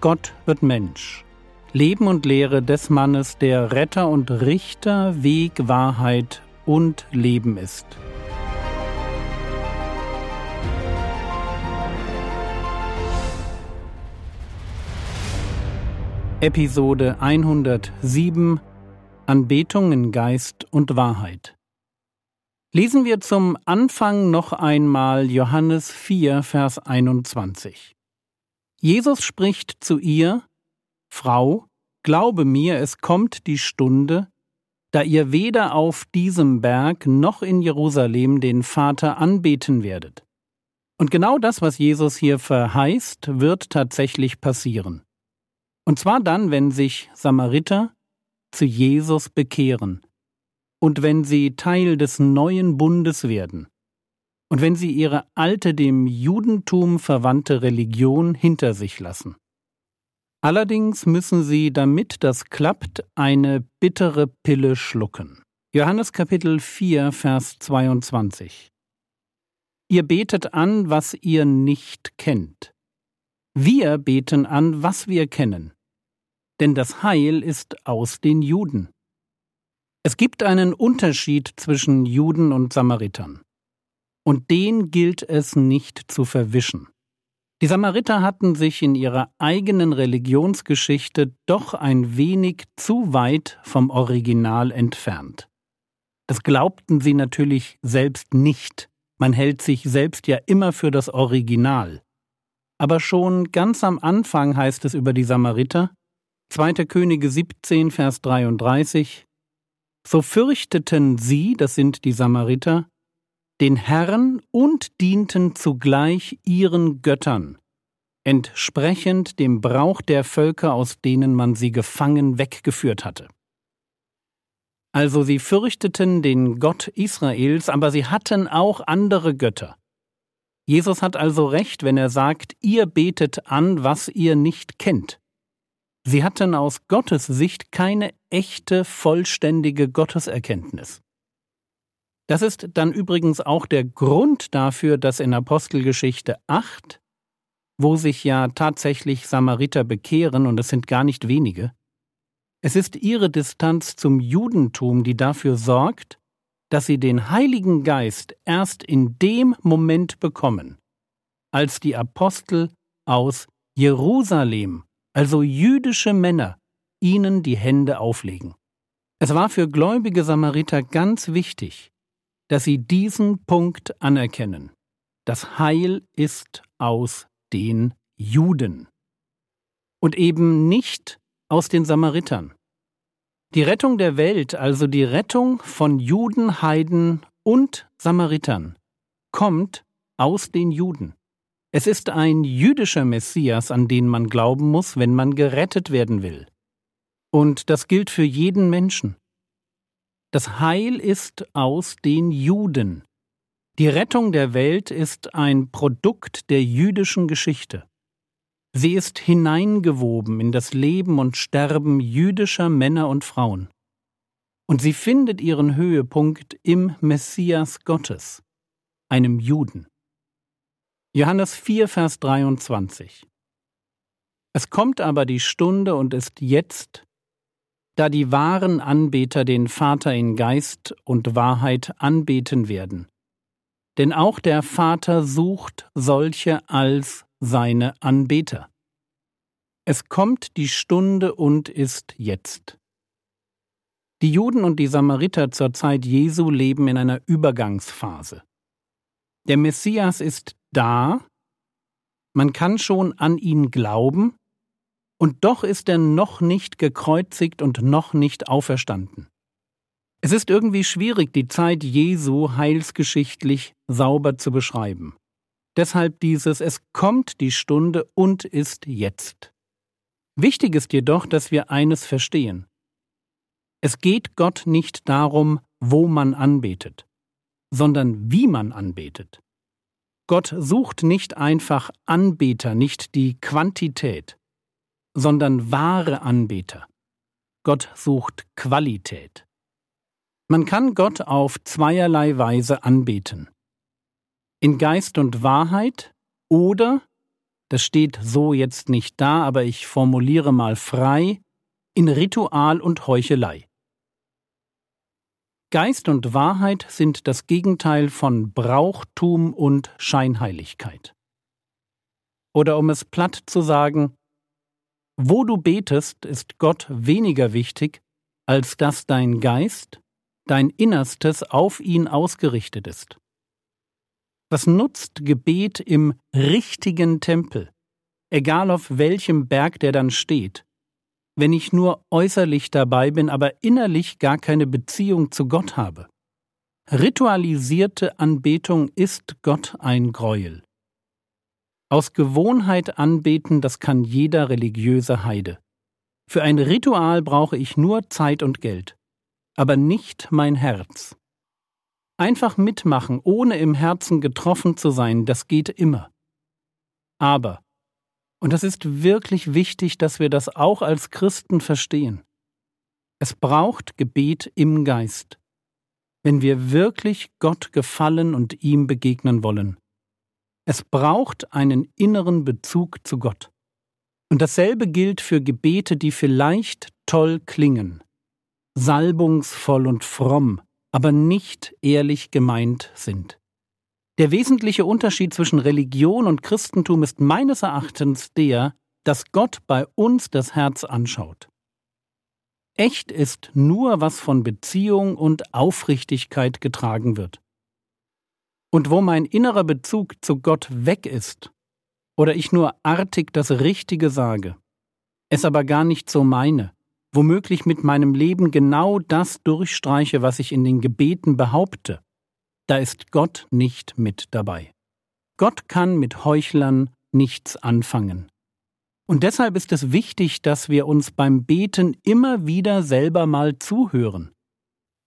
Gott wird Mensch. Leben und Lehre des Mannes, der Retter und Richter, Weg, Wahrheit und Leben ist. Episode 107 – Anbetung in Geist und Wahrheit. Lesen wir zum Anfang noch einmal Johannes 4, Vers 21. Jesus spricht zu ihr: Frau, glaube mir, es kommt die Stunde, da ihr weder auf diesem Berg noch in Jerusalem den Vater anbeten werdet. Und genau das, was Jesus hier verheißt, wird tatsächlich passieren. Und zwar dann, wenn sich Samariter zu Jesus bekehren und wenn sie Teil des neuen Bundes werden und wenn sie ihre alte, dem Judentum verwandte Religion hinter sich lassen. Allerdings müssen sie, damit das klappt, eine bittere Pille schlucken. Johannes Kapitel 4, Vers 22. Ihr betet an, was ihr nicht kennt. Wir beten an, was wir kennen. Denn das Heil ist aus den Juden. Es gibt einen Unterschied zwischen Juden und Samaritern. Und den gilt es nicht zu verwischen. Die Samariter hatten sich in ihrer eigenen Religionsgeschichte doch ein wenig zu weit vom Original entfernt. Das glaubten sie natürlich selbst nicht. Man hält sich selbst ja immer für das Original. Aber schon ganz am Anfang heißt es über die Samariter, 2. Könige 17, Vers 33, so fürchteten sie, das sind die Samariter, den Herrn und dienten zugleich ihren Göttern, entsprechend dem Brauch der Völker, aus denen man sie gefangen weggeführt hatte. Also sie fürchteten den Gott Israels, aber sie hatten auch andere Götter. Jesus hat also recht, wenn er sagt, ihr betet an, was ihr nicht kennt. Sie hatten aus Gottes Sicht keine echte, vollständige Gotteserkenntnis. Das ist dann übrigens auch der Grund dafür, dass in Apostelgeschichte 8, wo sich ja tatsächlich Samariter bekehren, und es sind gar nicht wenige, es ist ihre Distanz zum Judentum, die dafür sorgt, dass sie den Heiligen Geist erst in dem Moment bekommen, als die Apostel aus Jerusalem, also jüdische Männer, ihnen die Hände auflegen. Es war für gläubige Samariter ganz wichtig, dass sie diesen Punkt anerkennen. Das Heil ist aus den Juden und eben nicht aus den Samaritern. Die Rettung der Welt, also die Rettung von Juden, Heiden und Samaritern, kommt aus den Juden. Es ist ein jüdischer Messias, an den man glauben muss, wenn man gerettet werden will. Und das gilt für jeden Menschen. Das Heil ist aus den Juden. Die Rettung der Welt ist ein Produkt der jüdischen Geschichte. Sie ist hineingewoben in das Leben und Sterben jüdischer Männer und Frauen. Und sie findet ihren Höhepunkt im Messias Gottes, einem Juden. Johannes 4, Vers 23. Es kommt aber die Stunde und ist jetzt, da die wahren Anbeter den Vater in Geist und Wahrheit anbeten werden. Denn auch der Vater sucht solche als seine Anbeter. Es kommt die Stunde und ist jetzt. Die Juden und die Samariter zur Zeit Jesu leben in einer Übergangsphase. Der Messias ist da, man kann schon an ihn glauben, und doch ist er noch nicht gekreuzigt und noch nicht auferstanden. Es ist irgendwie schwierig, die Zeit Jesu heilsgeschichtlich sauber zu beschreiben. Deshalb dieses: Es kommt die Stunde und ist jetzt. Wichtig ist jedoch, dass wir eines verstehen. Es geht Gott nicht darum, wo man anbetet, sondern wie man anbetet. Gott sucht nicht einfach Anbeter, nicht die Quantität, sondern wahre Anbeter. Gott sucht Qualität. Man kann Gott auf zweierlei Weise anbeten: in Geist und Wahrheit oder das steht so jetzt nicht da, aber ich formuliere mal frei, in Ritual und Heuchelei. Geist und Wahrheit sind das Gegenteil von Brauchtum und Scheinheiligkeit. Oder um es platt zu sagen, wo du betest, ist Gott weniger wichtig, als dass dein Geist, dein Innerstes auf ihn ausgerichtet ist. Was nutzt Gebet im richtigen Tempel, egal auf welchem Berg der dann steht, wenn ich nur äußerlich dabei bin, aber innerlich gar keine Beziehung zu Gott habe? Ritualisierte Anbetung ist Gott ein Gräuel. Aus Gewohnheit anbeten, das kann jeder religiöse Heide. Für ein Ritual brauche ich nur Zeit und Geld, aber nicht mein Herz. Einfach mitmachen, ohne im Herzen getroffen zu sein, das geht immer. Aber, und das ist wirklich wichtig, dass wir das auch als Christen verstehen, es braucht Gebet im Geist, wenn wir wirklich Gott gefallen und ihm begegnen wollen. Es braucht einen inneren Bezug zu Gott. Und dasselbe gilt für Gebete, die vielleicht toll klingen, salbungsvoll und fromm, aber nicht ehrlich gemeint sind. Der wesentliche Unterschied zwischen Religion und Christentum ist meines Erachtens der, dass Gott bei uns das Herz anschaut. Echt ist nur, was von Beziehung und Aufrichtigkeit getragen wird. Und wo mein innerer Bezug zu Gott weg ist, oder ich nur artig das Richtige sage, es aber gar nicht so meine, womöglich mit meinem Leben genau das durchstreiche, was ich in den Gebeten behaupte, da ist Gott nicht mit dabei. Gott kann mit Heuchlern nichts anfangen. Und deshalb ist es wichtig, dass wir uns beim Beten immer wieder selber mal zuhören.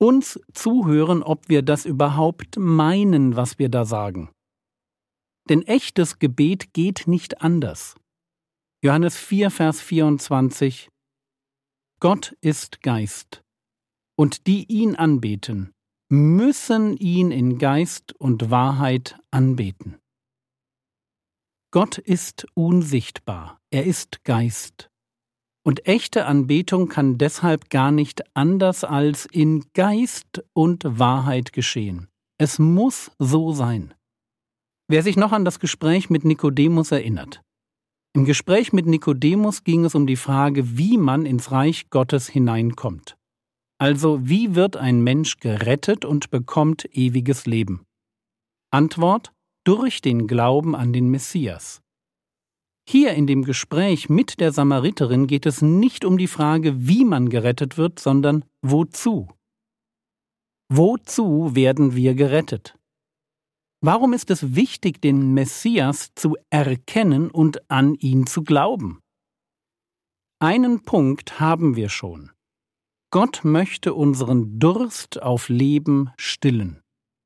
Uns zuhören, ob wir das überhaupt meinen, was wir da sagen. Denn echtes Gebet geht nicht anders. Johannes 4, Vers 24: Gott ist Geist, und die ihn anbeten, müssen ihn in Geist und Wahrheit anbeten. Gott ist unsichtbar, er ist Geist. Und echte Anbetung kann deshalb gar nicht anders als in Geist und Wahrheit geschehen. Es muss so sein. Wer sich noch an das Gespräch mit Nikodemus erinnert. Im Gespräch mit Nikodemus ging es um die Frage, wie man ins Reich Gottes hineinkommt. Also, wie wird ein Mensch gerettet und bekommt ewiges Leben? Antwort: durch den Glauben an den Messias. Hier in dem Gespräch mit der Samariterin geht es nicht um die Frage, wie man gerettet wird, sondern wozu. Wozu werden wir gerettet? Warum ist es wichtig, den Messias zu erkennen und an ihn zu glauben? Einen Punkt haben wir schon. Gott möchte unseren Durst auf Leben stillen,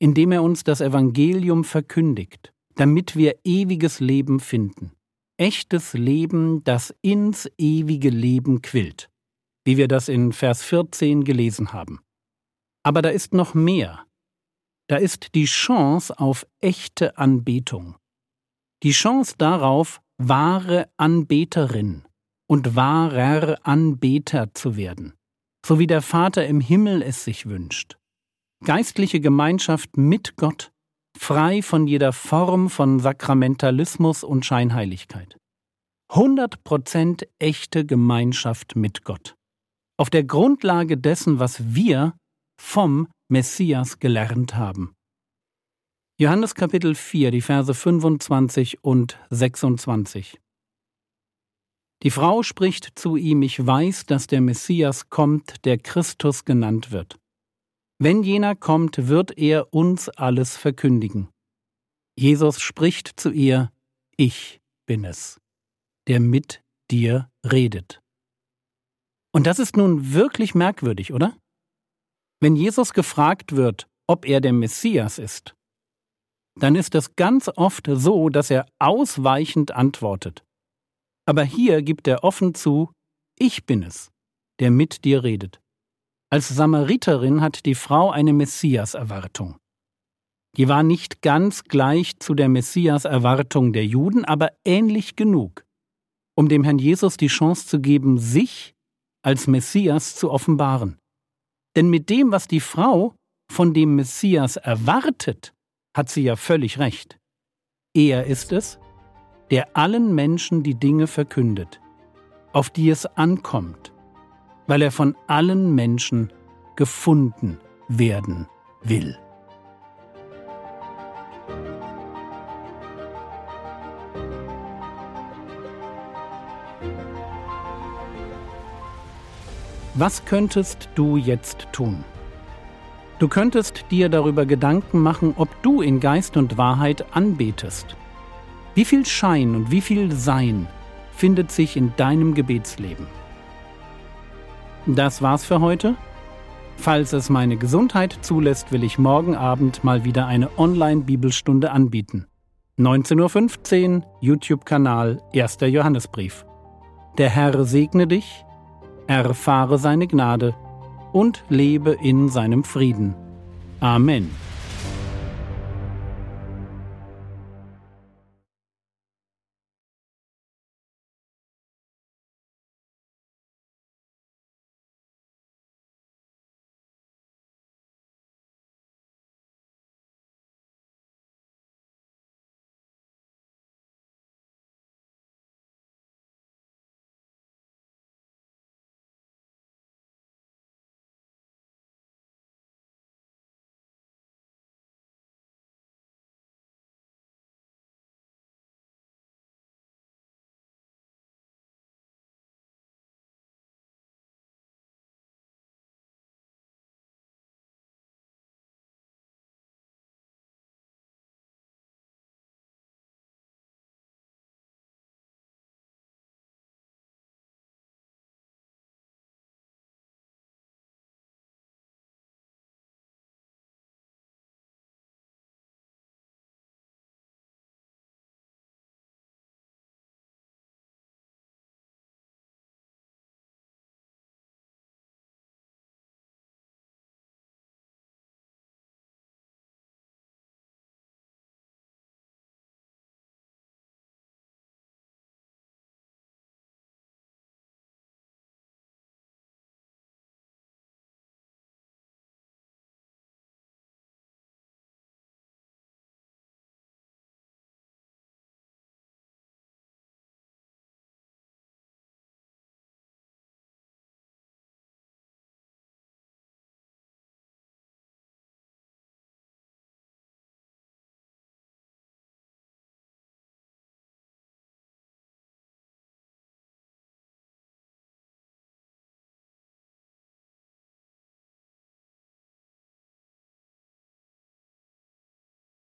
indem er uns das Evangelium verkündigt, damit wir ewiges Leben finden. Echtes Leben, das ins ewige Leben quillt, wie wir das in Vers 14 gelesen haben. Aber da ist noch mehr. Da ist die Chance auf echte Anbetung. Die Chance darauf, wahre Anbeterin und wahrer Anbeter zu werden, so wie der Vater im Himmel es sich wünscht. Geistliche Gemeinschaft mit Gott, frei von jeder Form von Sakramentalismus und Scheinheiligkeit. 100% echte Gemeinschaft mit Gott. Auf der Grundlage dessen, was wir vom Messias gelernt haben. Johannes Kapitel 4, die Verse 25 und 26. Die Frau spricht zu ihm: Ich weiß, dass der Messias kommt, der Christus genannt wird. Wenn jener kommt, wird er uns alles verkündigen. Jesus spricht zu ihr: Ich bin es, der mit dir redet. Und das ist nun wirklich merkwürdig, oder? Wenn Jesus gefragt wird, ob er der Messias ist, dann ist das ganz oft so, dass er ausweichend antwortet. Aber hier gibt er offen zu: Ich bin es, der mit dir redet. Als Samariterin hat die Frau eine Messias-Erwartung. Die war nicht ganz gleich zu der Messias-Erwartung der Juden, aber ähnlich genug, um dem Herrn Jesus die Chance zu geben, sich als Messias zu offenbaren. Denn mit dem, was die Frau von dem Messias erwartet, hat sie ja völlig recht. Er ist es, der allen Menschen die Dinge verkündet, auf die es ankommt, weil er von allen Menschen gefunden werden will. Was könntest du jetzt tun? Du könntest dir darüber Gedanken machen, ob du in Geist und Wahrheit anbetest. Wie viel Schein und wie viel Sein findet sich in deinem Gebetsleben? Das war's für heute. Falls es meine Gesundheit zulässt, will ich morgen Abend mal wieder eine Online-Bibelstunde anbieten. 19:15 Uhr, YouTube-Kanal 1. Johannesbrief. Der Herr segne dich, erfahre seine Gnade und lebe in seinem Frieden. Amen.